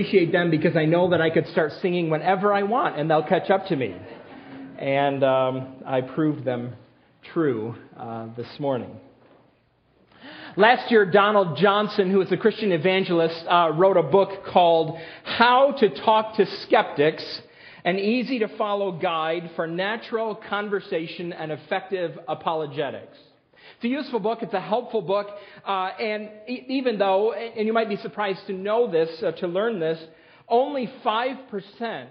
appreciate them because I know that I could start singing whenever I want and they'll catch up to me. And I proved them true this morning. Last year, Donald Johnson, who is a Christian evangelist, wrote a book called How to Talk to Skeptics, an easy-to-follow guide for natural conversation and effective apologetics. It's a useful book. It's a helpful book. And you might be surprised to know this, to learn this, only 5%,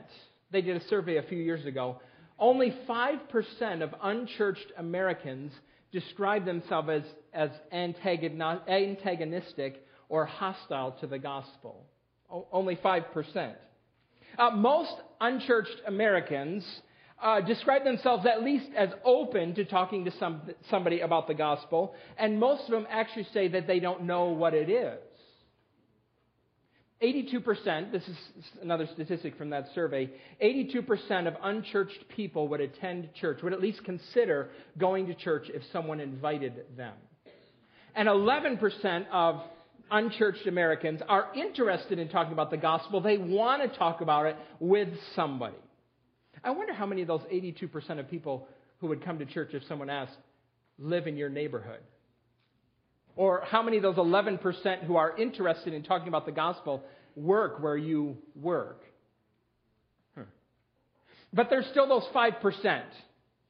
they did a survey a few years ago, only 5% of unchurched Americans describe themselves as antagonistic or hostile to the gospel. Only 5%. Most unchurched Americans describe themselves at least as open to talking to somebody about the gospel, and most of them actually say that they don't know what it is. 82%, this is another statistic from that survey, 82% of unchurched people would attend church, would at least consider going to church if someone invited them. And 11% of unchurched Americans are interested in talking about the gospel. They want to talk about it with somebody. I wonder how many of those 82% of people who would come to church if someone asked, live in your neighborhood? Or how many of those 11% who are interested in talking about the gospel work where you work? But there's still those 5%.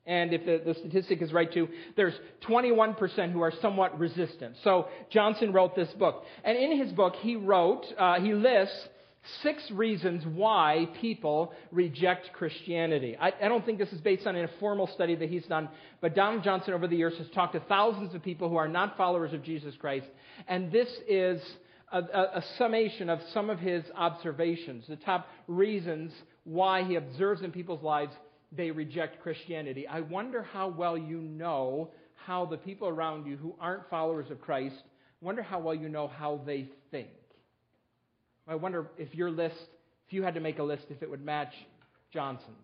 And if the statistic is right, too, there's 21% who are somewhat resistant. So Johnson wrote this book. And in his book, he lists 6 reasons why people reject Christianity. I don't think this is based on a formal study that he's done, but Donald Johnson over the years has talked to thousands of people who are not followers of Jesus Christ, and this is a summation of some of his observations, the top reasons why he observes in people's lives they reject Christianity. I wonder how well you know how the people around you who aren't followers of Christ, wonder how well you know how they think. I wonder if your list, if you had to make a list, if it would match Johnson's.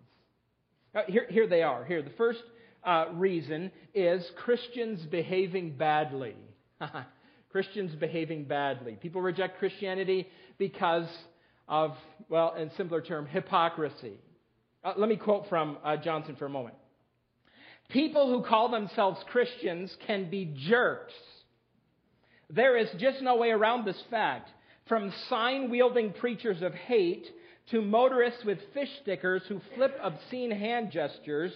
Here they are. Here, the first reason is Christians behaving badly. Christians behaving badly. People reject Christianity because of, well, in simpler term, hypocrisy. Let me quote from Johnson for a moment. People who call themselves Christians can be jerks. There is just no way around this fact. From sign-wielding preachers of hate to motorists with fish stickers who flip obscene hand gestures,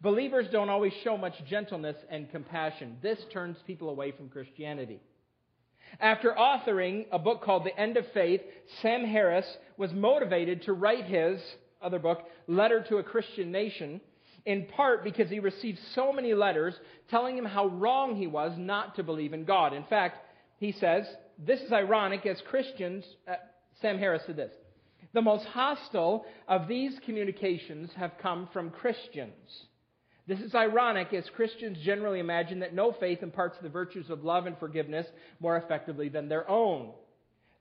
believers don't always show much gentleness and compassion. This turns people away from Christianity. After authoring a book called The End of Faith, Sam Harris was motivated to write his other book, Letter to a Christian Nation, in part because he received so many letters telling him how wrong he was not to believe in God. In fact, he says, this is ironic as Christians, Sam Harris said this, the most hostile of these communications have come from Christians. This is ironic as Christians generally imagine that no faith imparts the virtues of love and forgiveness more effectively than their own.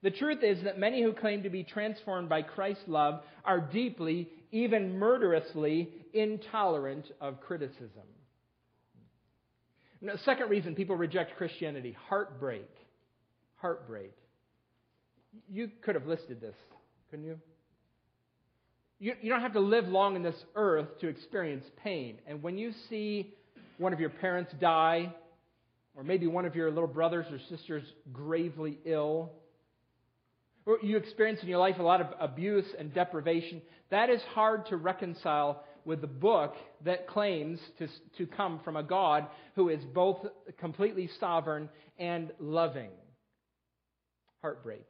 The truth is that many who claim to be transformed by Christ's love are deeply, even murderously, intolerant of criticism. Now, the second reason people reject Christianity, heartbreak. Heartbreak. You could have listed this, couldn't you? You don't have to live long on this earth to experience pain. And when you see one of your parents die, or maybe one of your little brothers or sisters gravely ill, or you experience in your life a lot of abuse and deprivation, that is hard to reconcile with the book that claims to come from a God who is both completely sovereign and loving. Heartbreak.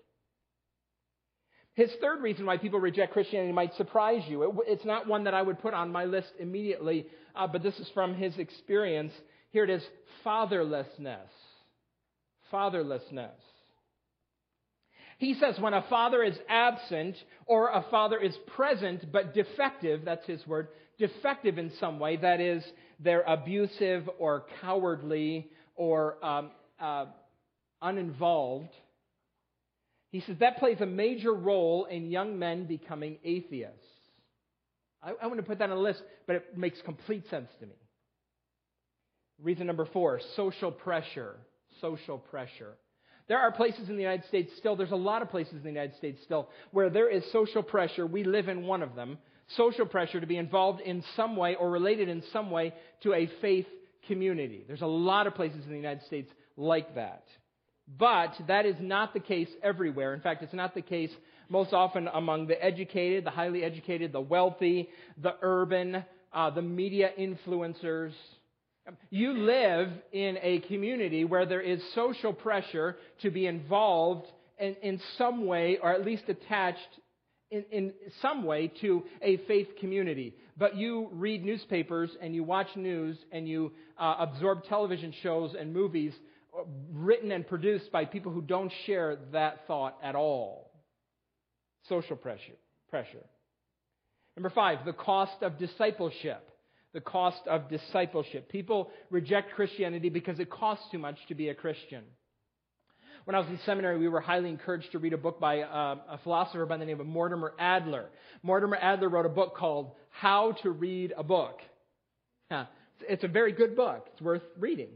His third reason why people reject Christianity might surprise you. It's not one that I would put on my list immediately, but this is from his experience. Here it is, fatherlessness. Fatherlessness. He says when a father is absent or a father is present but defective, that's his word, defective in some way, that is, they're abusive or cowardly or uninvolved. He says that plays a major role in young men becoming atheists. I want to put that on a list, but it makes complete sense to me. Reason number 4, social pressure. Social pressure. There are places in the United States still, there's a lot of places in the United States still, where there is social pressure. We live in one of them. Social pressure to be involved in some way or related in some way to a faith community. There's a lot of places in the United States like that. But that is not the case everywhere. In fact, it's not the case most often among the educated, the highly educated, the wealthy, the urban, the media influencers. You live in a community where there is social pressure to be involved in some way, or at least attached in some way to a faith community. But you read newspapers and you watch news and you absorb television shows and movies written and produced by people who don't share that thought at all. Social pressure. Number 5, the cost of discipleship. The cost of discipleship. People reject Christianity because it costs too much to be a Christian. When I was in seminary, we were highly encouraged to read a book by a philosopher by the name of Mortimer Adler. Mortimer Adler wrote a book called How to Read a Book. Now, it's a very good book. It's worth reading.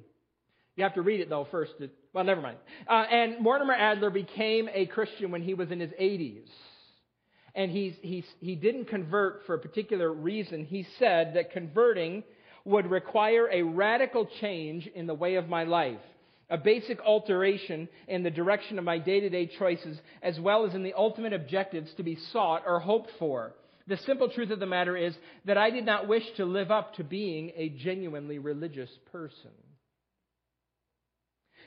You have to read it, though, first. Well, never mind. And Mortimer Adler became a Christian when he was in his 80s. And he didn't convert for a particular reason. He said that converting would require a radical change in the way of my life, a basic alteration in the direction of my day-to-day choices, as well as in the ultimate objectives to be sought or hoped for. The simple truth of the matter is that I did not wish to live up to being a genuinely religious person.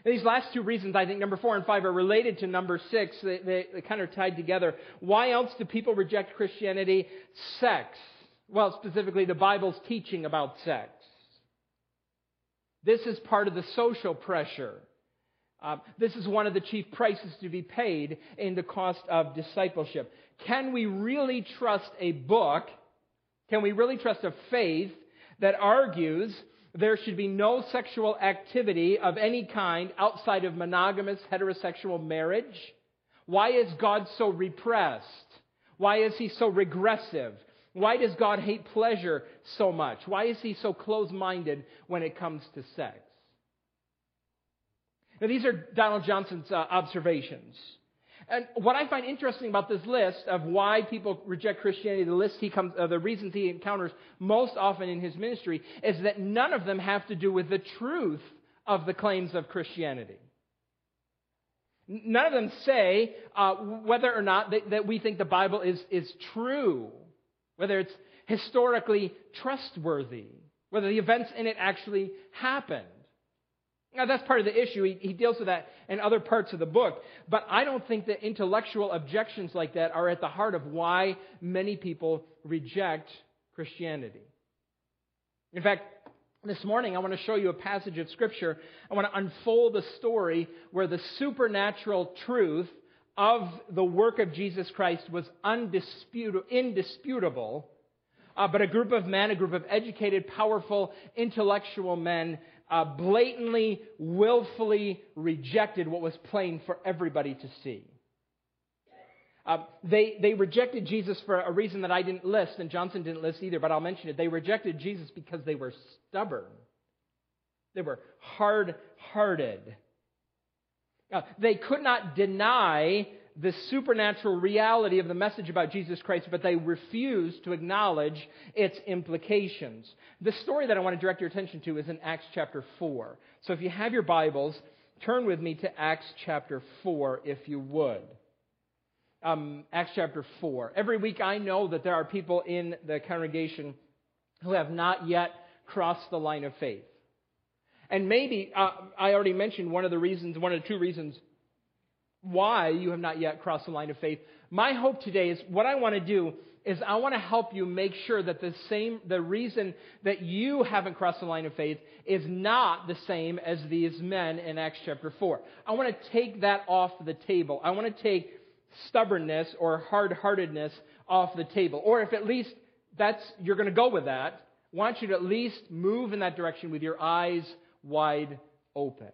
These last two reasons, I think number 4 and 5, are related to number 6. They kind of tied together. Why else do people reject Christianity? Sex. Well, specifically the Bible's teaching about sex. This is part of the social pressure. This is one of the chief prices to be paid in the cost of discipleship. Can we really trust a book? Can we really trust a faith that argues there should be no sexual activity of any kind outside of monogamous heterosexual marriage? Why is God so repressed? Why is he so regressive? Why does God hate pleasure so much? Why is he so close-minded when it comes to sex? Now, these are Donald Johnson's observations. And what I find interesting about this list of why people reject Christianity, the reasons he encounters most often in his ministry, is that none of them have to do with the truth of the claims of Christianity. None of them say whether or not that we think the Bible is true, whether it's historically trustworthy, whether the events in it actually happened. Now, that's part of the issue. He deals with that in other parts of the book. But I don't think that intellectual objections like that are at the heart of why many people reject Christianity. In fact, this morning I want to show you a passage of Scripture. I want to unfold a story where the supernatural truth of the work of Jesus Christ was indisputable. But a group of educated, powerful, intellectual men blatantly, willfully rejected what was plain for everybody to see. They rejected Jesus for a reason that I didn't list, and Johnson didn't list either, but I'll mention it. They rejected Jesus because they were stubborn. They were hard-hearted. They could not deny the supernatural reality of the message about Jesus Christ, but they refuse to acknowledge its implications. The story that I want to direct your attention to is in Acts chapter 4. So if you have your Bibles, turn with me to Acts chapter 4, if you would. Acts chapter 4. Every week I know that there are people in the congregation who have not yet crossed the line of faith. And maybe, I already mentioned one of the two reasons why you have not yet crossed the line of faith. My hope today is what I want to do is I want to help you make sure that the reason that you haven't crossed the line of faith is not the same as these men in Acts chapter 4. I want to take that off the table. I want to take stubbornness or hard-heartedness off the table. Or if at least you're going to go with that, I want you to at least move in that direction with your eyes wide open.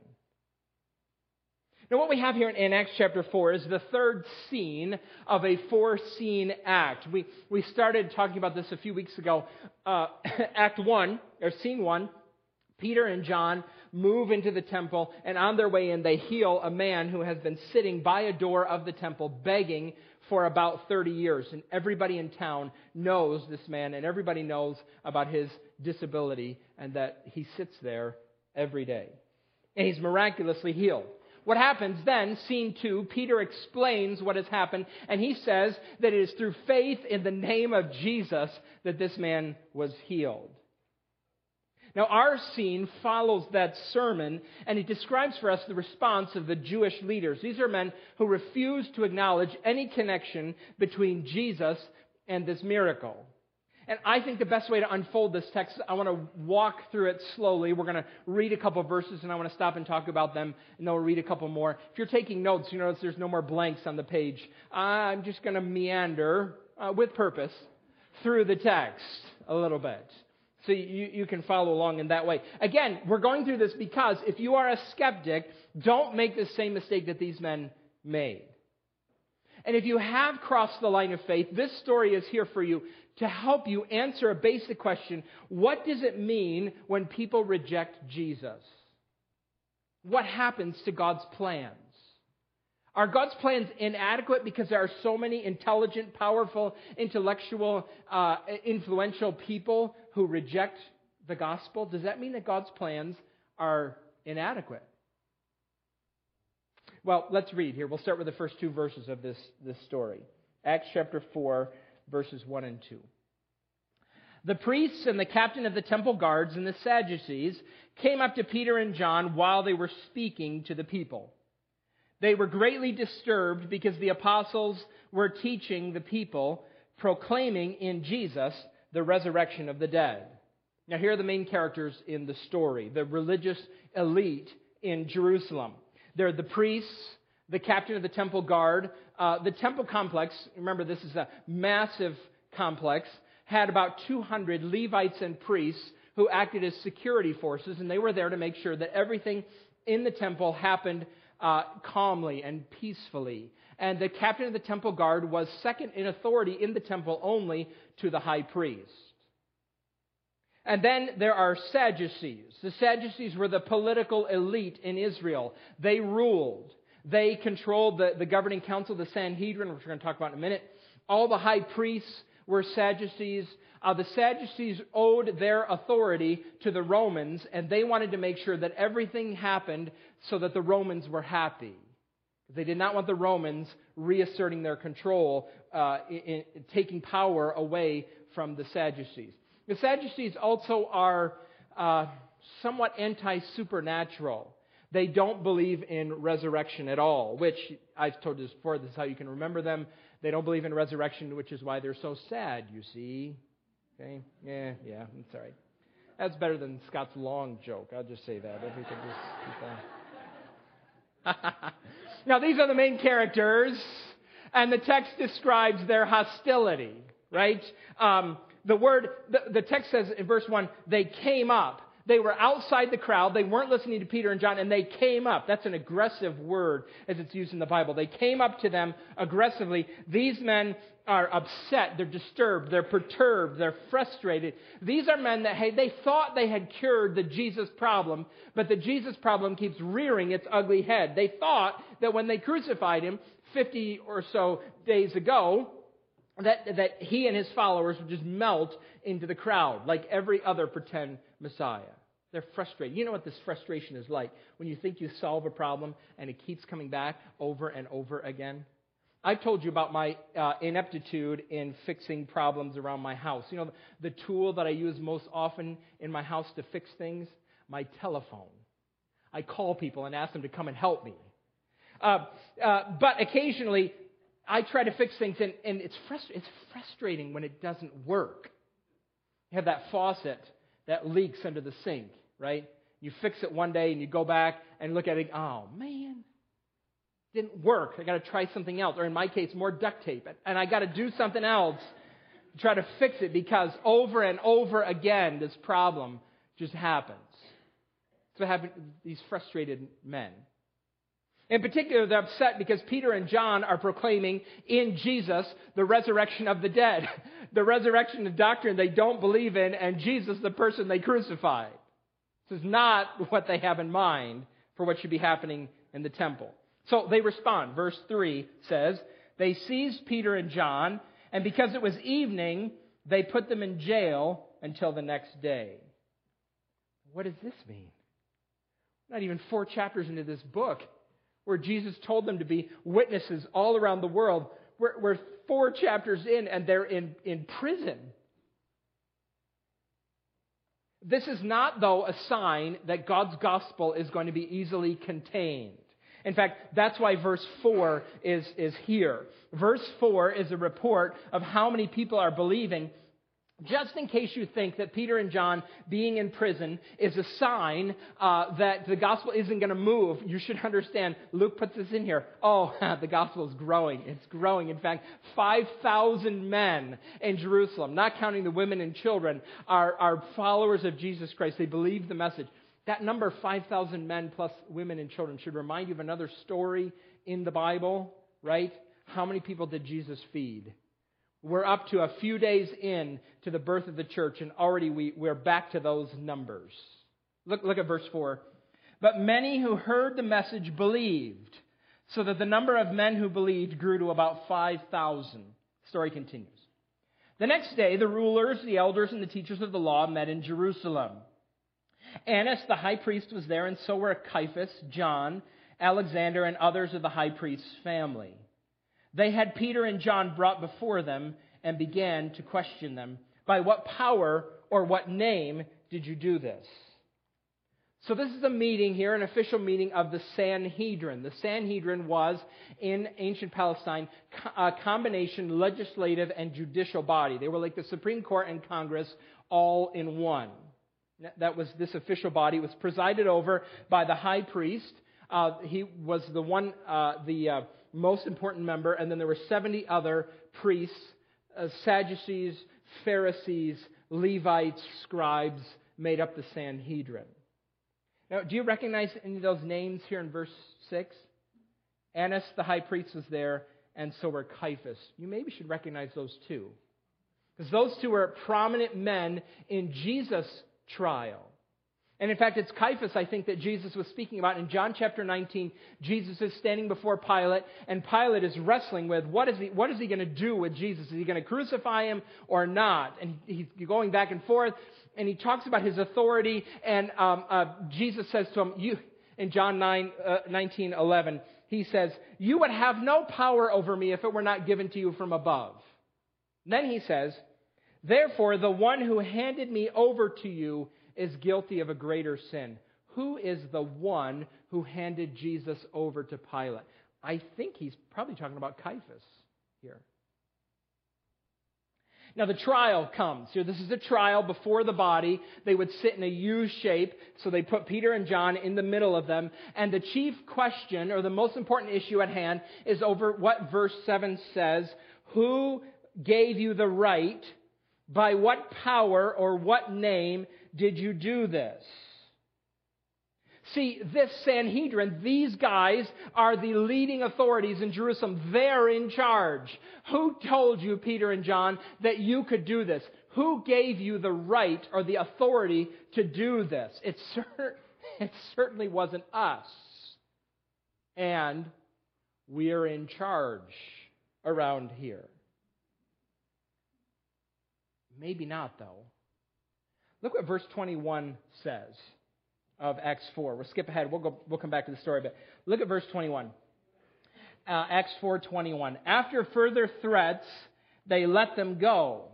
Now, what we have here in Acts chapter 4 is the third scene of a four-scene act. We started talking about this a few weeks ago. Act 1, or scene 1, Peter and John, move into the temple, and on their way in, they heal a man who has been sitting by a door of the temple begging for about 30 years. And everybody in town knows this man, and everybody knows about his disability and that he sits there every day. And he's miraculously healed. What happens then, scene 2, Peter explains what has happened, and he says that it is through faith in the name of Jesus that this man was healed. Now, our scene follows that sermon, and it describes for us the response of the Jewish leaders. These are men who refuse to acknowledge any connection between Jesus and this miracle. And I think the best way to unfold this text, I want to walk through it slowly. We're going to read a couple verses, and I want to stop and talk about them, and then we'll read a couple more. If you're taking notes, you notice there's no more blanks on the page. I'm just going to meander, with purpose, through the text a little bit. So you can follow along in that way. Again, we're going through this because if you are a skeptic, don't make the same mistake that these men made. And if you have crossed the line of faith, this story is here for you to help you answer a basic question. What does it mean when people reject Jesus? What happens to God's plans? Are God's plans inadequate because there are so many intelligent, powerful, intellectual, influential people who reject the gospel? Does that mean that God's plans are inadequate? Well, let's read here. We'll start with the first two verses of this story. Acts chapter 4, verses 1 and 2. The priests and the captain of the temple guards and the Sadducees came up to Peter and John while they were speaking to the people. They were greatly disturbed because the apostles were teaching the people, proclaiming in Jesus the resurrection of the dead. Now, here are the main characters in the story, the religious elite in Jerusalem. They're the priests, the captain of the temple guard. The temple complex, remember this is a massive complex, had about 200 Levites and priests who acted as security forces, and they were there to make sure that everything in the temple happened calmly and peacefully. And the captain of the temple guard was second in authority in the temple only to the high priest. And then there are Sadducees. The Sadducees were the political elite in Israel. They ruled. They controlled the governing council, the Sanhedrin, which we're going to talk about in a minute. All the high priests were Sadducees. The Sadducees owed their authority to the Romans, and they wanted to make sure that everything happened so that the Romans were happy. They did not want the Romans reasserting their control, taking power away from the Sadducees. The Sadducees also are somewhat anti-supernatural. They don't believe in resurrection at all, which I've told you this before. This is how you can remember them. They don't believe in resurrection, which is why they're so sad, you see. Okay? Yeah, I'm sorry. That's better than Scott's long joke. I'll just say that. If you could just keep that. Now, these are the main characters, and the text describes their hostility, right? The text says in verse 1, they came up. They were outside the crowd. They weren't listening to Peter and John, and they came up. That's an aggressive word as it's used in the Bible. They came up to them aggressively. These men are upset. They're disturbed. They're perturbed. They're frustrated. These are men that, hey, they thought they had cured the Jesus problem, but the Jesus problem keeps rearing its ugly head. They thought that when they crucified him 50 or so days ago, that he and his followers would just melt into the crowd like every other pretend Messiah. They're frustrated. You know what this frustration is like when you think you solve a problem and it keeps coming back over and over again. I've told you about my ineptitude in fixing problems around my house. You know, the tool that I use most often in my house to fix things? My telephone. I call people and ask them to come and help me. But occasionally, I try to fix things, and it's frustrating when it doesn't work. You have that faucet that leaks under the sink, right? You fix it one day, and you go back and look at it, oh, man, didn't work. I got to try something else, or in my case, more duct tape, and I got to do something else to try to fix it because over and over again, this problem just happens. That's what happened to these frustrated men. In particular, they're upset because Peter and John are proclaiming in Jesus the resurrection of the dead, the resurrection of doctrine they don't believe in, and Jesus, the person they crucified. This is not what they have in mind for what should be happening in the temple. So they respond. Verse 3 says, they seized Peter and John, and because it was evening, they put them in jail until the next day. What does this mean? Not even 4 chapters into this book, where Jesus told them to be witnesses all around the world. We're 4 chapters in, and they're in prison. This is not, though, a sign that God's gospel is going to be easily contained. In fact, that's why verse 4 is here. Verse 4 is a report of how many people are believing, just in case you think that Peter and John being in prison is a sign that the gospel isn't going to move. You should understand, Luke puts this in here. Oh, the gospel is growing. It's growing. In fact, 5,000 men in Jerusalem, not counting the women and children, are followers of Jesus Christ. They believe the message. That number, 5,000 men plus women and children, should remind you of another story in the Bible, right? How many people did Jesus feed? We're up to a few days in to the birth of the church, and already we're back to those numbers. Look at verse 4. But many who heard the message believed, so that the number of men who believed grew to about 5,000. The story continues. The next day, the rulers, the elders, and the teachers of the law met in Jerusalem. Annas, the high priest, was there, and so were Caiaphas, John, Alexander, and others of the high priest's family. They had Peter and John brought before them and began to question them. By what power or what name did you do this? So this is a meeting here, an official meeting of the Sanhedrin. The Sanhedrin was, in ancient Palestine, a combination legislative and judicial body. They were like the Supreme Court and Congress all in one. That was this official body. It was presided over by the high priest. He was the one, most important member, and then there were 70 other priests, Sadducees, Pharisees, Levites, scribes, made up the Sanhedrin. Now, do you recognize any of those names here in verse 6? Annas, the high priest, was there, and so were Caiaphas. You maybe should recognize those two, because those two were prominent men in Jesus' trial. And in fact, it's Caiaphas, I think, that Jesus was speaking about. In John chapter 19, Jesus is standing before Pilate, and Pilate is wrestling with what is he going to do with Jesus? Is he going to crucify him or not? And he's going back and forth, and he talks about his authority, and Jesus says to him, in John 19:11, he says, "You would have no power over me if it were not given to you from above." And then he says, "Therefore, the one who handed me over to you is guilty of a greater sin." Who is the one who handed Jesus over to Pilate? I think he's probably talking about Caiaphas here. Now the trial comes. Here, this is a trial before the body. They would sit in a U shape, so they put Peter and John in the middle of them. And the chief question, or the most important issue at hand, is over what verse 7 says. Who gave you the right? By what power or what name did you do this? See, this Sanhedrin, these guys are the leading authorities in Jerusalem. They're in charge. Who told you, Peter and John, that you could do this? Who gave you the right or the authority to do this? It certainly wasn't us. And we're in charge around here. Maybe not, though. Look what verse 21 says of Acts 4. We'll skip ahead. We'll come back to the story a bit. Look at verse 21. Acts 4:21. After further threats, they let them go.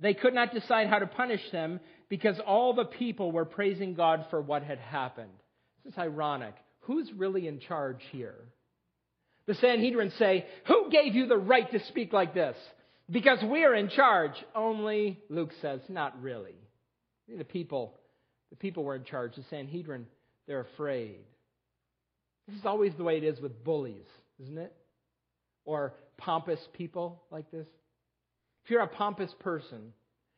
They could not decide how to punish them because all the people were praising God for what had happened. This is ironic. Who's really in charge here? The Sanhedrin say, "Who gave you the right to speak like this? Because we're in charge." Only, Luke says, not really. The people were in charge. The Sanhedrin, they're afraid. This is always the way it is with bullies, isn't it? Or pompous people like this. If you're a pompous person,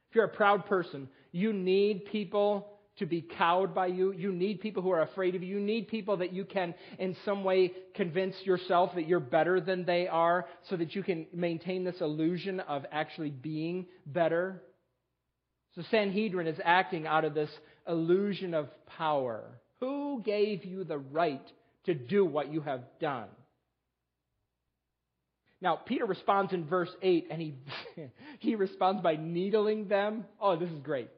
if you're a proud person, you need people to be cowed by you. You need people who are afraid of you. You need people that you can in some way convince yourself that you're better than they are, so that you can maintain this illusion of actually being better. So Sanhedrin is acting out of this illusion of power? Who gave you the right to do what you have done? Now, Peter responds in verse 8, and he responds by needling them. Oh, this is great.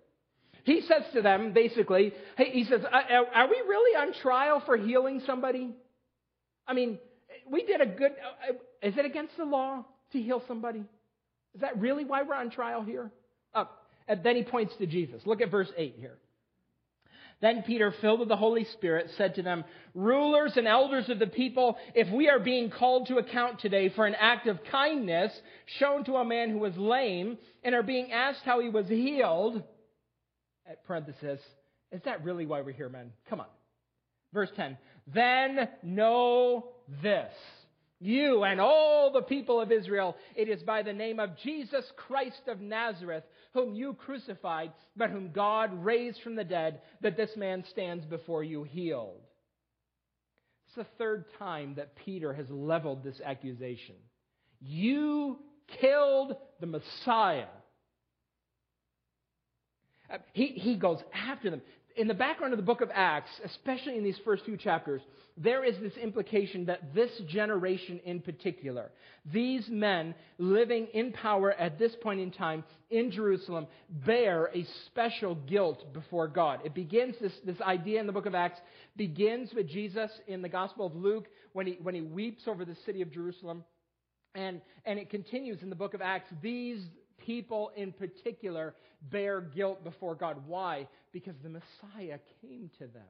He says to them, basically, hey, he says, are we really on trial for healing somebody? I mean, we did a good... Is it against the law to heal somebody? Is that really why we're on trial here? And then he points to Jesus. Look at verse 8 here. Then Peter, filled with the Holy Spirit, said to them, "Rulers and elders of the people, if we are being called to account today for an act of kindness shown to a man who was lame and are being asked how he was healed," at parenthesis, "is that really why we're here, men? Come on." Verse 10, "Then know this, you and all the people of Israel, it is by the name of Jesus Christ of Nazareth, whom you crucified, but whom God raised from the dead, that this man stands before you healed." It's the third time that Peter has leveled this accusation. You killed the Messiah. He goes after them. In the background of the book of Acts, especially in these first few chapters, there is this implication that this generation in particular, these men living in power at this point in time in Jerusalem, bear a special guilt before God. It begins, this idea in the book of Acts begins with Jesus in the Gospel of Luke when he weeps over the city of Jerusalem. And it continues in the book of Acts. These people in particular bear guilt before God. Why? Because the Messiah came to them.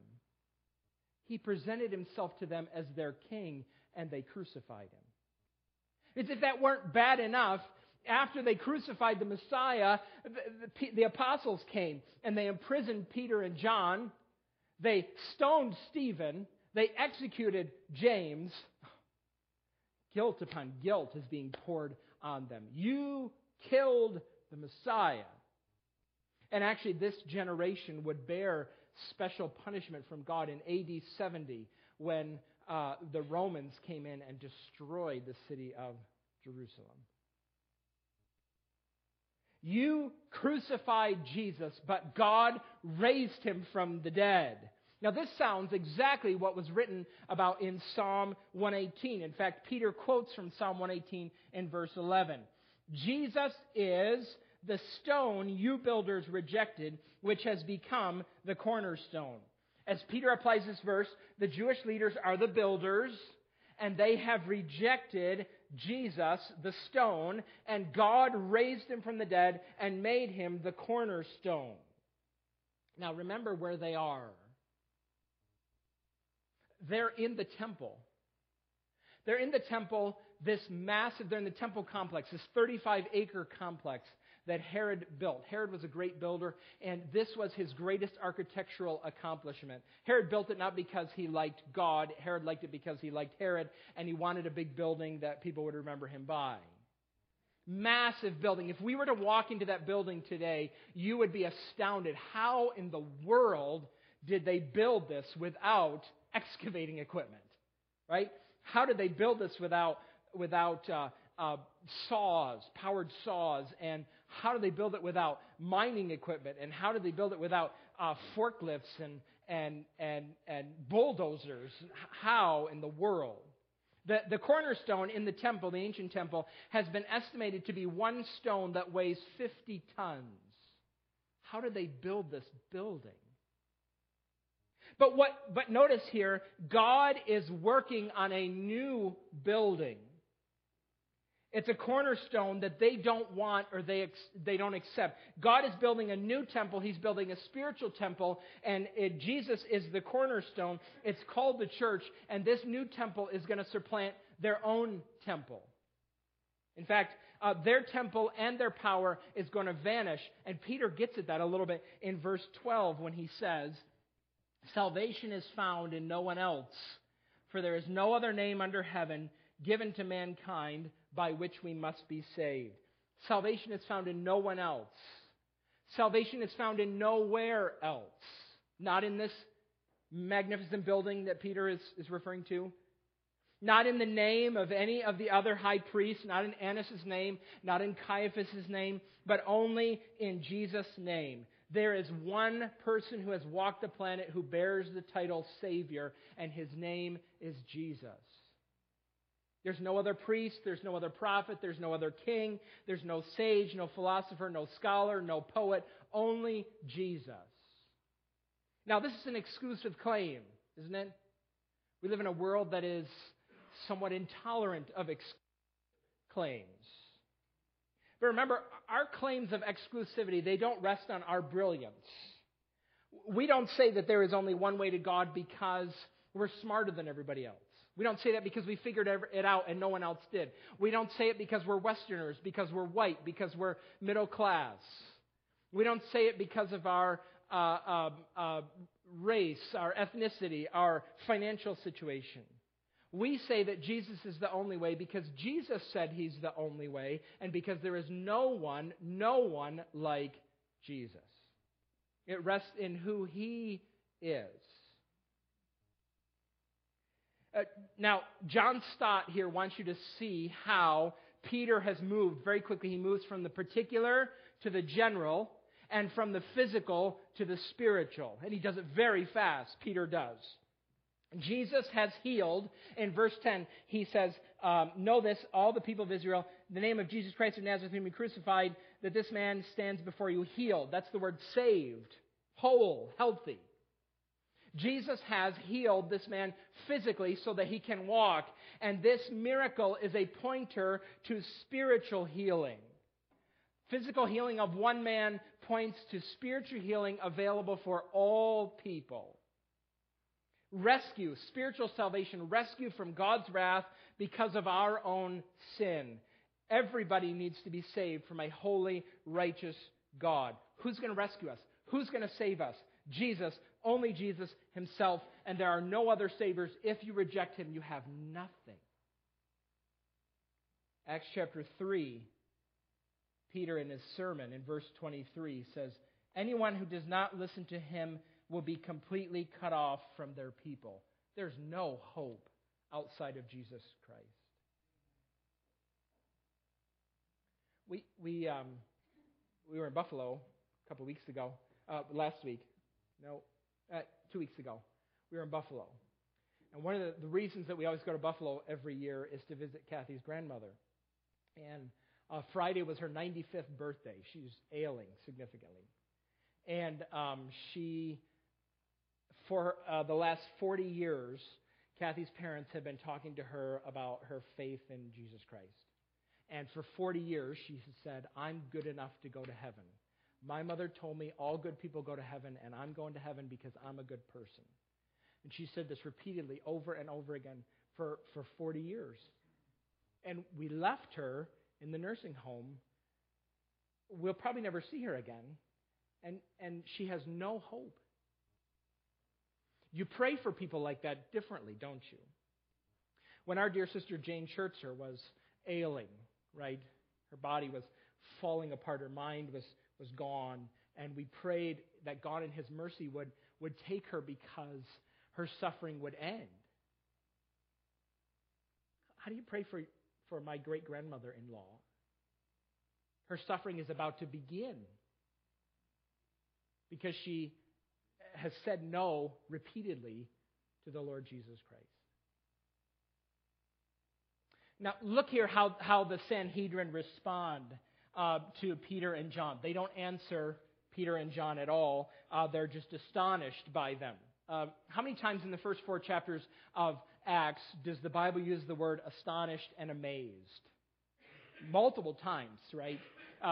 He presented himself to them as their king, and they crucified him. As if that weren't bad enough, after they crucified the Messiah, the apostles came, and they imprisoned Peter and John. They stoned Stephen. They executed James. Guilt upon guilt is being poured on them. You killed the Messiah. And actually, this generation would bear special punishment from God in AD 70 when the Romans came in and destroyed the city of Jerusalem. You crucified Jesus, but God raised him from the dead. Now, this sounds exactly what was written about in Psalm 118. In fact, Peter quotes from Psalm 118 in verse 11. "Jesus is the stone you builders rejected, which has become the cornerstone." As Peter applies this verse, the Jewish leaders are the builders, and they have rejected Jesus, the stone, and God raised him from the dead and made him the cornerstone. Now remember where they are. They're in the temple. They're in the temple. They're in the temple complex, this 35-acre complex that Herod built. Herod was a great builder, and this was his greatest architectural accomplishment. Herod built it not because he liked God. Herod liked it because he liked Herod, and he wanted a big building that people would remember him by. Massive building. If we were to walk into that building today, you would be astounded. How in the world did they build this without excavating equipment, right? How did they build this without saws, powered saws, and how do they build it without mining equipment, and how do they build it without forklifts and bulldozers? How in the world? The cornerstone in the temple, the ancient temple, has been estimated to be one stone that weighs 50 tons. How did they build this building? But notice here, God is working on a new building. It's a cornerstone that they don't want or they don't accept. God is building a new temple. He's building a spiritual temple, and Jesus is the cornerstone. It's called the church, and this new temple is going to supplant their own temple. In fact, their temple and their power is going to vanish, and Peter gets at that a little bit in verse 12 when he says, "Salvation is found in no one else, for there is no other name under heaven given to mankind by which we must be saved." Salvation is found in no one else. Salvation is found in nowhere else. Not in this magnificent building that Peter is referring to. Not in the name of any of the other high priests. Not in Annas' name. Not in Caiaphas' name. But only in Jesus' name. There is one person who has walked the planet who bears the title Savior, and his name is Jesus. There's no other priest, there's no other prophet, there's no other king, there's no sage, no philosopher, no scholar, no poet, only Jesus. Now, this is an exclusive claim, isn't it? We live in a world that is somewhat intolerant of exclusive claims. But remember, our claims of exclusivity, they don't rest on our brilliance. We don't say that there is only one way to God because we're smarter than everybody else. We don't say that because we figured it out and no one else did. We don't say it because we're Westerners, because we're white, because we're middle class. We don't say it because of our race, our ethnicity, our financial situation. We say that Jesus is the only way because Jesus said he's the only way and because there is no one like Jesus. It rests in who he is. Now, John Stott here wants you to see how Peter has moved very quickly. He moves from the particular to the general and from the physical to the spiritual. And he does it very fast. Peter does. Jesus has healed. In verse 10, he says, know this, all the people of Israel, in the name of Jesus Christ of Nazareth, whom you crucified, that this man stands before you healed. That's the word saved, whole, healthy. Jesus has healed this man physically so that he can walk. And this miracle is a pointer to spiritual healing. Physical healing of one man points to spiritual healing available for all people. Rescue, spiritual salvation, rescue from God's wrath because of our own sin. Everybody needs to be saved from a holy, righteous God. Who's going to rescue us? Who's going to save us? Jesus, only Jesus himself, and there are no other saviors. If you reject him, you have nothing. Acts chapter 3, Peter in his sermon in verse 23 says, anyone who does not listen to him will be completely cut off from their people. There's no hope outside of Jesus Christ. We were in Buffalo a couple weeks ago. Two weeks ago, we were in Buffalo, and one of the reasons that we always go to Buffalo every year is to visit Kathy's grandmother. And Friday was her 95th birthday. She's ailing significantly, and she. For the last 40 years, Kathy's parents have been talking to her about her faith in Jesus Christ. And for 40 years, she has said, I'm good enough to go to heaven. My mother told me all good people go to heaven, and I'm going to heaven because I'm a good person. And she said this repeatedly over and over again for 40 years. And we left her in the nursing home. We'll probably never see her again. And she has no hope. You pray for people like that differently, don't you? When our dear sister Jane Schertzer was ailing, right? Her body was falling apart. Her mind was gone. And we prayed that God in his mercy would take her because her suffering would end. How do you pray for my great-grandmother-in-law? Her suffering is about to begin because she has said no repeatedly to the Lord Jesus Christ. Now, look here how the Sanhedrin respond to Peter and John. They don't answer Peter and John at all. They're just astonished by them. How many times in the first four chapters of Acts does the Bible use the word astonished and amazed? Multiple times, right?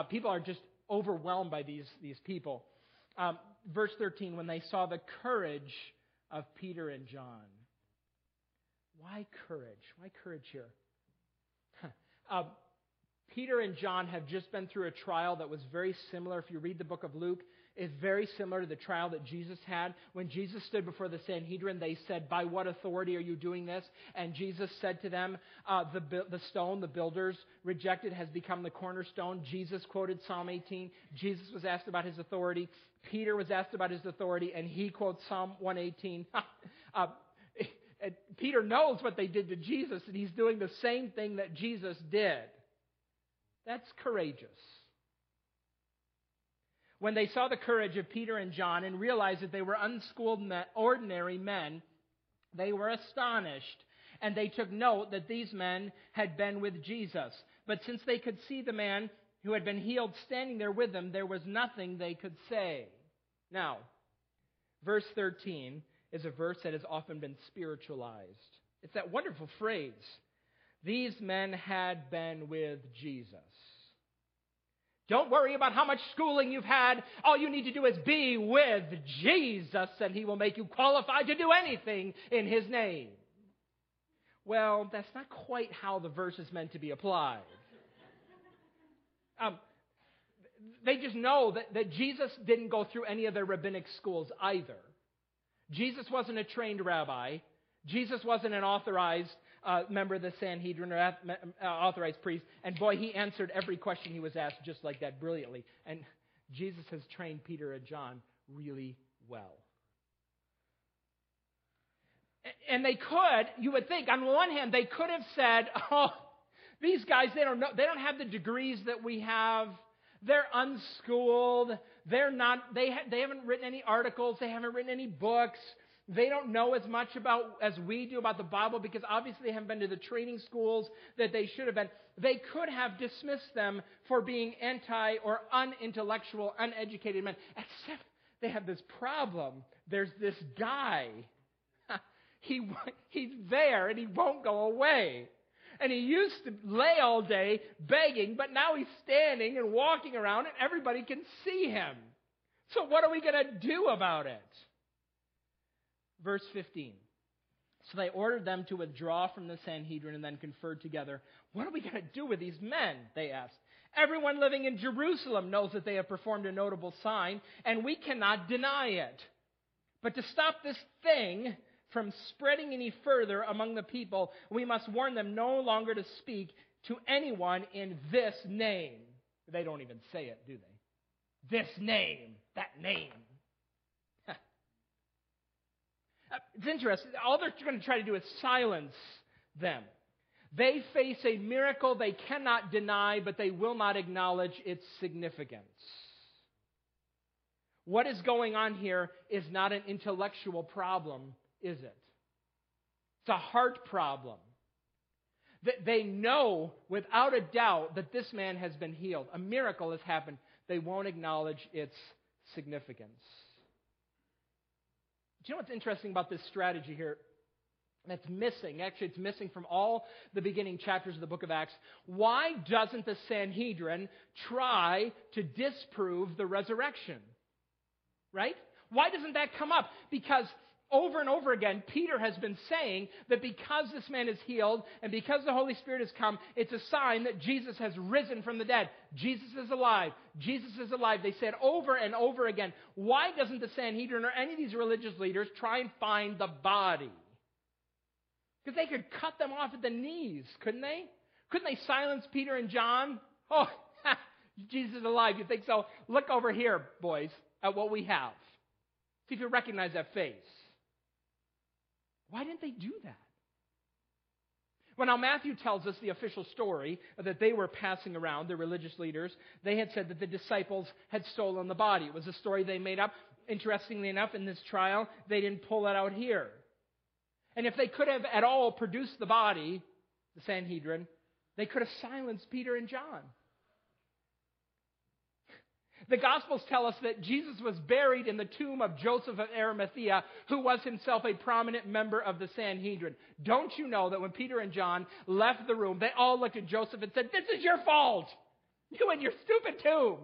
People are just overwhelmed by these people. Verse 13, when they saw the courage of Peter and John. Why courage? Why courage here? Peter and John have just been through a trial that was very similar. If you read the book of Luke, it's very similar to the trial that Jesus had. When Jesus stood before the Sanhedrin, they said, by what authority are you doing this? And Jesus said to them, the stone the builders rejected has become the cornerstone. Jesus quoted Psalm 18. Jesus was asked about his authority. Peter was asked about his authority, and he quotes Psalm 118. Peter knows what they did to Jesus, and he's doing the same thing that Jesus did. That's courageous. When they saw the courage of Peter and John and realized that they were unschooled, ordinary men, they were astonished, and they took note that these men had been with Jesus. But since they could see the man who had been healed standing there with them, there was nothing they could say. Now, verse 13 is a verse that has often been spiritualized. It's that wonderful phrase, these men had been with Jesus. Don't worry about how much schooling you've had. All you need to do is be with Jesus, and he will make you qualified to do anything in his name. Well, that's not quite how the verse is meant to be applied. They just know that Jesus didn't go through any of their rabbinic schools either. Jesus wasn't a trained rabbi. Jesus wasn't an authorized member of the Sanhedrin or authorized priest. And boy, he answered every question he was asked just like that brilliantly. And Jesus has trained Peter and John really well. And they could, you would think, on one hand, they could have said, oh, these guys, they don't have the degrees that we have. They're unschooled. They're not. They haven't written any articles. They haven't written any books. They don't know as much about as we do about the Bible because obviously they haven't been to the training schools that they should have been. They could have dismissed them for being anti or unintellectual, uneducated men. Except they have this problem. There's this guy. He's there and he won't go away. And he used to lay all day begging, but now he's standing and walking around and everybody can see him. So what are we going to do about it? Verse 15. So they ordered them to withdraw from the Sanhedrin and then conferred together. What are we going to do with these men? They asked. Everyone living in Jerusalem knows that they have performed a notable sign, and we cannot deny it. But to stop this thing from spreading any further among the people, we must warn them no longer to speak to anyone in this name. They don't even say it, do they? This name, that name. It's interesting. All they're going to try to do is silence them. They face a miracle they cannot deny, but they will not acknowledge its significance. What is going on here is not an intellectual problem, is it? It's a heart problem. They know without a doubt that this man has been healed. A miracle has happened. They won't acknowledge its significance. Do you know what's interesting about this strategy here? That's missing. Actually, it's missing from all the beginning chapters of the book of Acts. Why doesn't the Sanhedrin try to disprove the resurrection? Right? Why doesn't that come up? Because over and over again, Peter has been saying that because this man is healed and because the Holy Spirit has come, it's a sign that Jesus has risen from the dead. Jesus is alive. Jesus is alive. They said over and over again. Why doesn't the Sanhedrin or any of these religious leaders try and find the body? Because they could cut them off at the knees, couldn't they? Couldn't they silence Peter and John? Oh, Jesus is alive. You think so? Look over here, boys, at what we have. See if you recognize that face. Why didn't they do that? Well, now Matthew tells us the official story that they were passing around, the religious leaders. They had said that the disciples had stolen the body. It was a story they made up. Interestingly enough, in this trial, they didn't pull that out here. And if they could have at all produced the body, the Sanhedrin, they could have silenced Peter and John. The Gospels tell us that Jesus was buried in the tomb of Joseph of Arimathea, who was himself a prominent member of the Sanhedrin. Don't you know that when Peter and John left the room, they all looked at Joseph and said, this is your fault. You and your stupid tomb.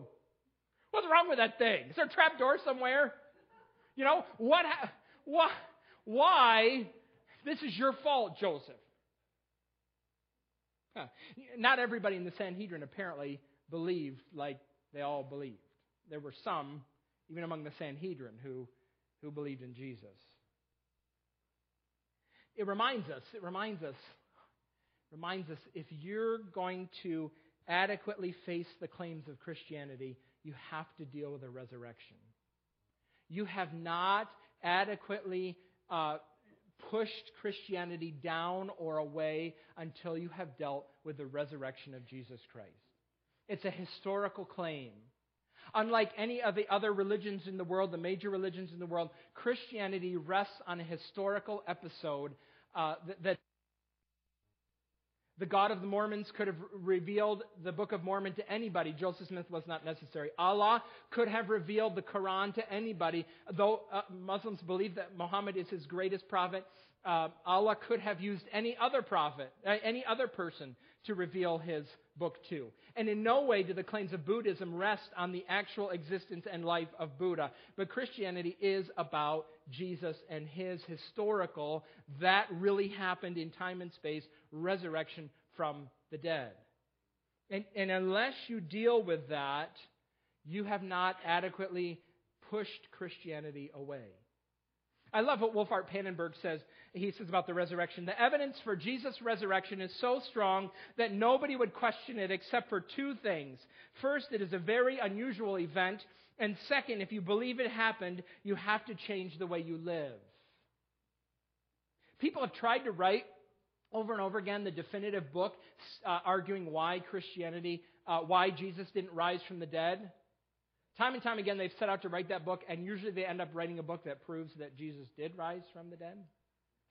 What's wrong with that thing? Is there a trap door somewhere? You know, why? This is your fault, Joseph. Not everybody in the Sanhedrin apparently believed like they all believed. There were some, even among the Sanhedrin, who believed in Jesus. It reminds us, if you're going to adequately face the claims of Christianity, you have to deal with a resurrection. You have not adequately pushed Christianity down or away until you have dealt with the resurrection of Jesus Christ. It's a historical claim. Unlike any of the other religions in the world, the major religions in the world, Christianity rests on a historical episode that the God of the Mormons could have revealed the Book of Mormon to anybody. Joseph Smith was not necessary. Allah could have revealed the Quran to anybody. Though Muslims believe that Muhammad is his greatest prophet, Allah could have used any other prophet, any other person to reveal his book to. And in no way do the claims of Buddhism rest on the actual existence and life of Buddha. But Christianity is about Jesus and his historical, that really happened in time and space, resurrection from the dead. And unless you deal with that, you have not adequately pushed Christianity away. I love what Wolfhart Pannenberg says. He says about the resurrection, the evidence for Jesus' resurrection is so strong that nobody would question it except for two things. First, it is a very unusual event. And second, if you believe it happened, you have to change the way you live. People have tried to write over and over again the definitive book arguing why Christianity, why Jesus didn't rise from the dead. Time and time again, they've set out to write that book, and usually they end up writing a book that proves that Jesus did rise from the dead.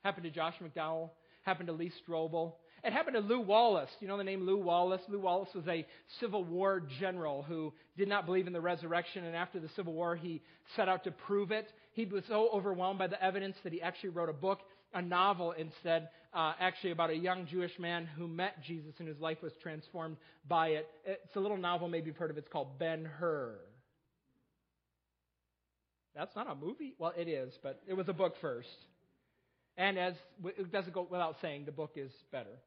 Happened to Josh McDowell. Happened to Lee Strobel. It happened to Lou Wallace. You know the name Lou Wallace? Lou Wallace was a Civil War general who did not believe in the resurrection, and after the Civil War, he set out to prove it. He was so overwhelmed by the evidence that he actually wrote a book, a novel instead, actually about a young Jewish man who met Jesus, and his life was transformed by it. It's a little novel, maybe you've heard of it. It's called Ben-Hur. That's not a movie. Well, it is, but it was a book first. And as it doesn't go without saying, the book is better.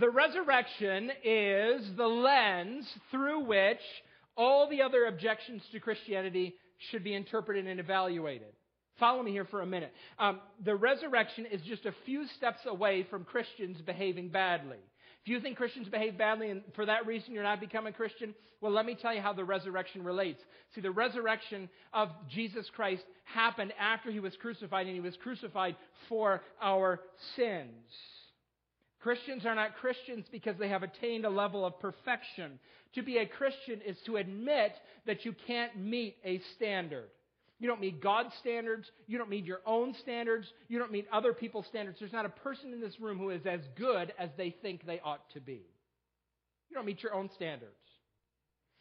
The resurrection is the lens through which all the other objections to Christianity should be interpreted and evaluated. Follow me here for a minute. The resurrection is just a few steps away from Christians behaving badly. If you think Christians behave badly and for that reason you're not becoming a Christian, well, let me tell you how the resurrection relates. See, the resurrection of Jesus Christ happened after he was crucified, and he was crucified for our sins. Christians are not Christians because they have attained a level of perfection. To be a Christian is to admit that you can't meet a standard. You don't meet God's standards. You don't meet your own standards. You don't meet other people's standards. There's not a person in this room who is as good as they think they ought to be. You don't meet your own standards.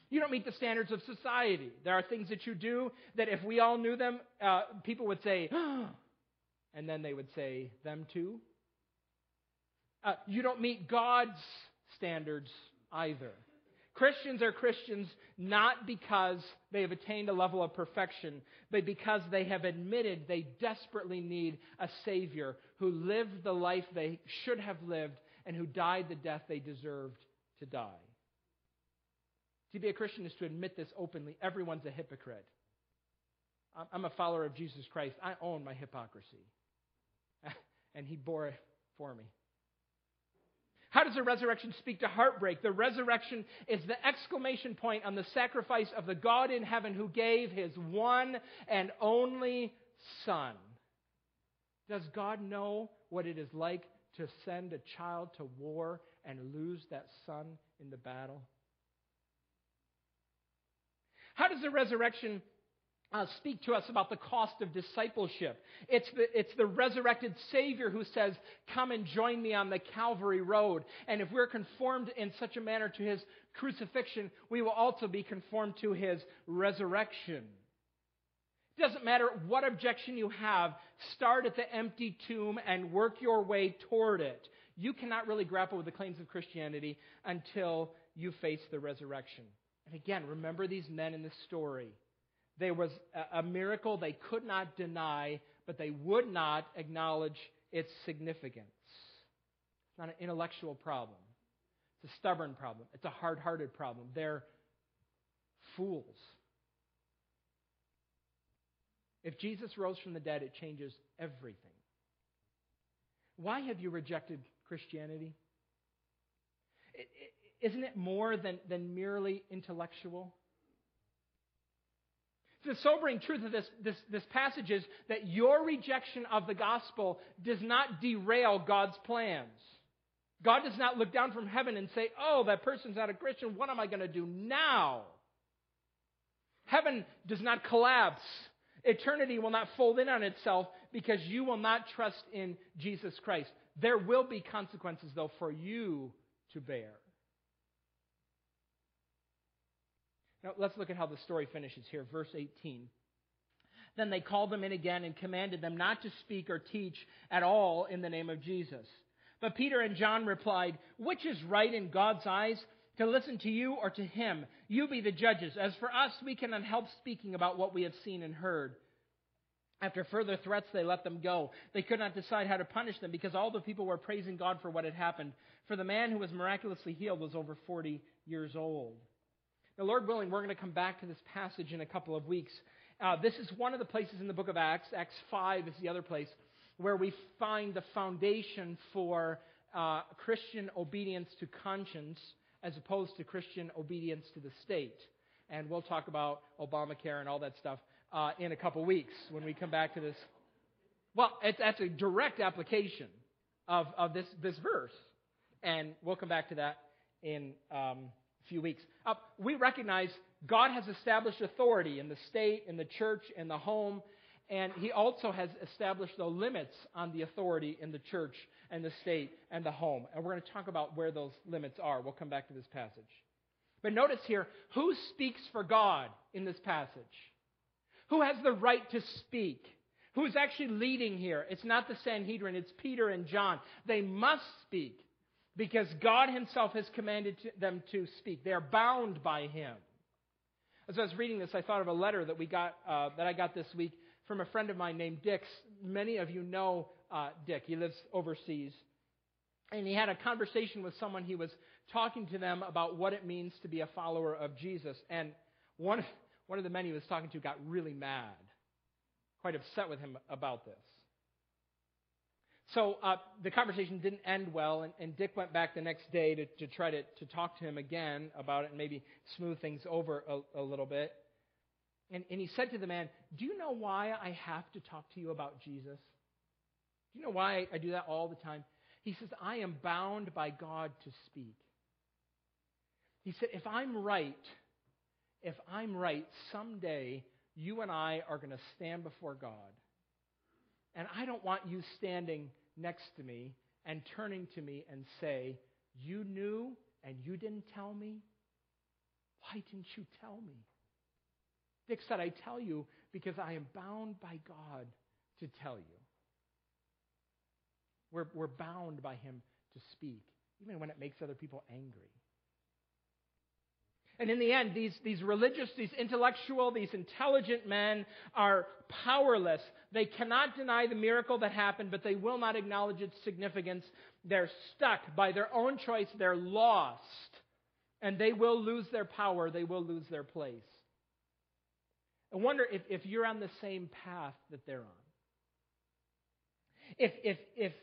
You don't meet the standards of society. There are things that you do that if we all knew them, people would say, oh, and then they would say, them too. You don't meet God's standards either. Christians are Christians not because they have attained a level of perfection, but because they have admitted they desperately need a Savior who lived the life they should have lived and who died the death they deserved to die. To be a Christian is to admit this openly. Everyone's a hypocrite. I'm a follower of Jesus Christ. I own my hypocrisy. And he bore it for me. How does the resurrection speak to heartbreak? The resurrection is the exclamation point on the sacrifice of the God in heaven who gave his one and only Son. Does God know what it is like to send a child to war and lose that son in the battle? How does the resurrection speak to us about the cost of discipleship? It's the resurrected Savior who says, come and join me on the Calvary road. And if we're conformed in such a manner to his crucifixion, we will also be conformed to his resurrection. It doesn't matter what objection you have, start at the empty tomb and work your way toward it. You cannot really grapple with the claims of Christianity until you face the resurrection. And again, remember these men in the story. There was a miracle they could not deny, but they would not acknowledge its significance. It's not an intellectual problem. It's a stubborn problem. It's a hard-hearted problem. They're fools. If Jesus rose from the dead, it changes everything. Why have you rejected Christianity? Isn't it more than merely intellectual? The sobering truth of this passage is that your rejection of the gospel does not derail God's plans. God does not look down from heaven and say, oh, that person's not a Christian. What am I going to do now? Heaven does not collapse. Eternity will not fold in on itself because you will not trust in Jesus Christ. There will be consequences, though, for you to bear. Now, let's look at how the story finishes here. Verse 18. Then they called them in again and commanded them not to speak or teach at all in the name of Jesus. But Peter and John replied, "Which is right in God's eyes, to listen to you or to him? You be the judges. As for us, we cannot help speaking about what we have seen and heard." After further threats, they let them go. They could not decide how to punish them because all the people were praising God for what had happened. For the man who was miraculously healed was over 40 years old. Now, Lord willing, we're going to come back to this passage in a couple of weeks. This is one of the places in the book of Acts. Acts 5 is the other place where we find the foundation for Christian obedience to conscience as opposed to Christian obedience to the state. And we'll talk about Obamacare and all that stuff in a couple weeks when we come back to this. Well, that's a direct application of this verse. And we'll come back to that in a few weeks. We recognize God has established authority in the state, in the church, in the home, and he also has established the limits on the authority in the church and the state and the home. And we're going to talk about where those limits are. We'll come back to this passage. But notice here, who speaks for God in this passage? Who has the right to speak? Who is actually leading here? It's not the Sanhedrin, it's Peter and John. They must speak because God himself has commanded them to speak. They are bound by him. As I was reading this, I thought of a letter that we got that I got this week from a friend of mine named Dick. Many of you know Dick. He lives overseas. And he had a conversation with someone. He was talking to them about what it means to be a follower of Jesus. And one of the men he was talking to got really mad, quite upset with him about this. So the conversation didn't end well, and Dick went back the next day to try to talk to him again about it and maybe smooth things over a little bit. And he said to the man, "Do you know why I have to talk to you about Jesus? Do you know why I do that all the time?" He says, "I am bound by God to speak." He said, if I'm right, someday you and I are going to stand before God. And I don't want you standing next to me and turning to me and say, "You knew and you didn't tell me? Why didn't you tell me?" Dick said, "I tell you because I am bound by God to tell you." We're bound by him to speak, even when it makes other people angry. And in the end, these religious, these intellectual, these intelligent men are powerless. They cannot deny the miracle that happened, but they will not acknowledge its significance. They're stuck by their own choice. They're lost. And they will lose their power. They will lose their place. I wonder if you're on the same path that they're on. If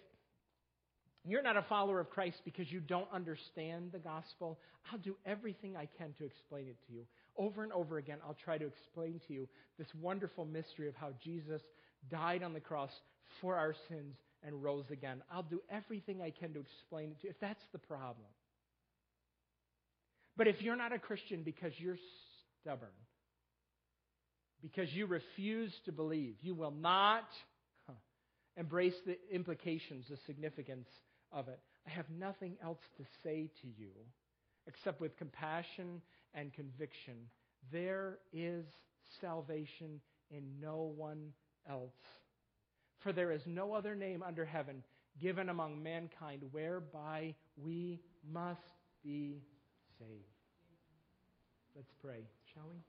you're not a follower of Christ because you don't understand the gospel, I'll do everything I can to explain it to you. Over and over again, I'll try to explain to you this wonderful mystery of how Jesus died on the cross for our sins and rose again. I'll do everything I can to explain it to you, if that's the problem. But if you're not a Christian because you're stubborn, because you refuse to believe, you will not embrace the implications, the significance of it, I have nothing else to say to you except with compassion and conviction. There is salvation in no one else. For there is no other name under heaven given among mankind whereby we must be saved. Let's pray, shall we?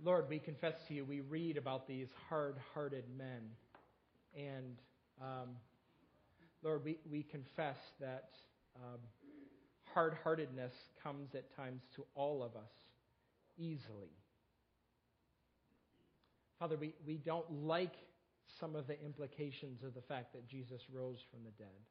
Lord, we confess to you, we read about these hard-hearted men. And, Lord, we confess that hard-heartedness comes at times to all of us easily. Father, we don't like some of the implications of the fact that Jesus rose from the dead.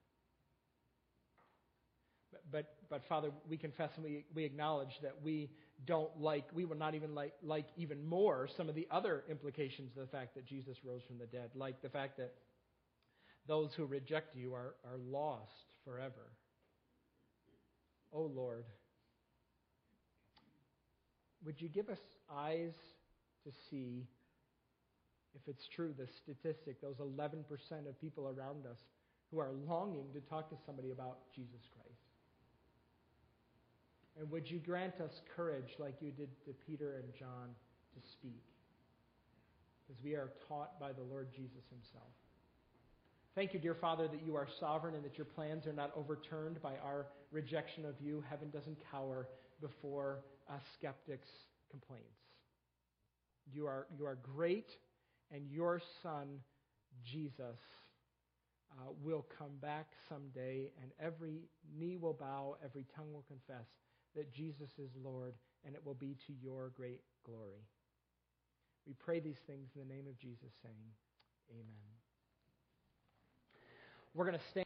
But Father, we confess and we acknowledge that we would not even like even more some of the other implications of the fact that Jesus rose from the dead, like the fact that those who reject you are lost forever. O Lord, would you give us eyes to see if it's true, the statistic, those 11% of people around us who are longing to talk to somebody about Jesus Christ. And would you grant us courage like you did to Peter and John to speak? Because we are taught by the Lord Jesus himself. Thank you, dear Father, that you are sovereign and that your plans are not overturned by our rejection of you. Heaven doesn't cower before a skeptic's complaints. You are great, and your Son, Jesus, will come back someday, and every knee will bow, every tongue will confess that Jesus is Lord, and it will be to your great glory. We pray these things in the name of Jesus, saying, Amen. We're going to stand.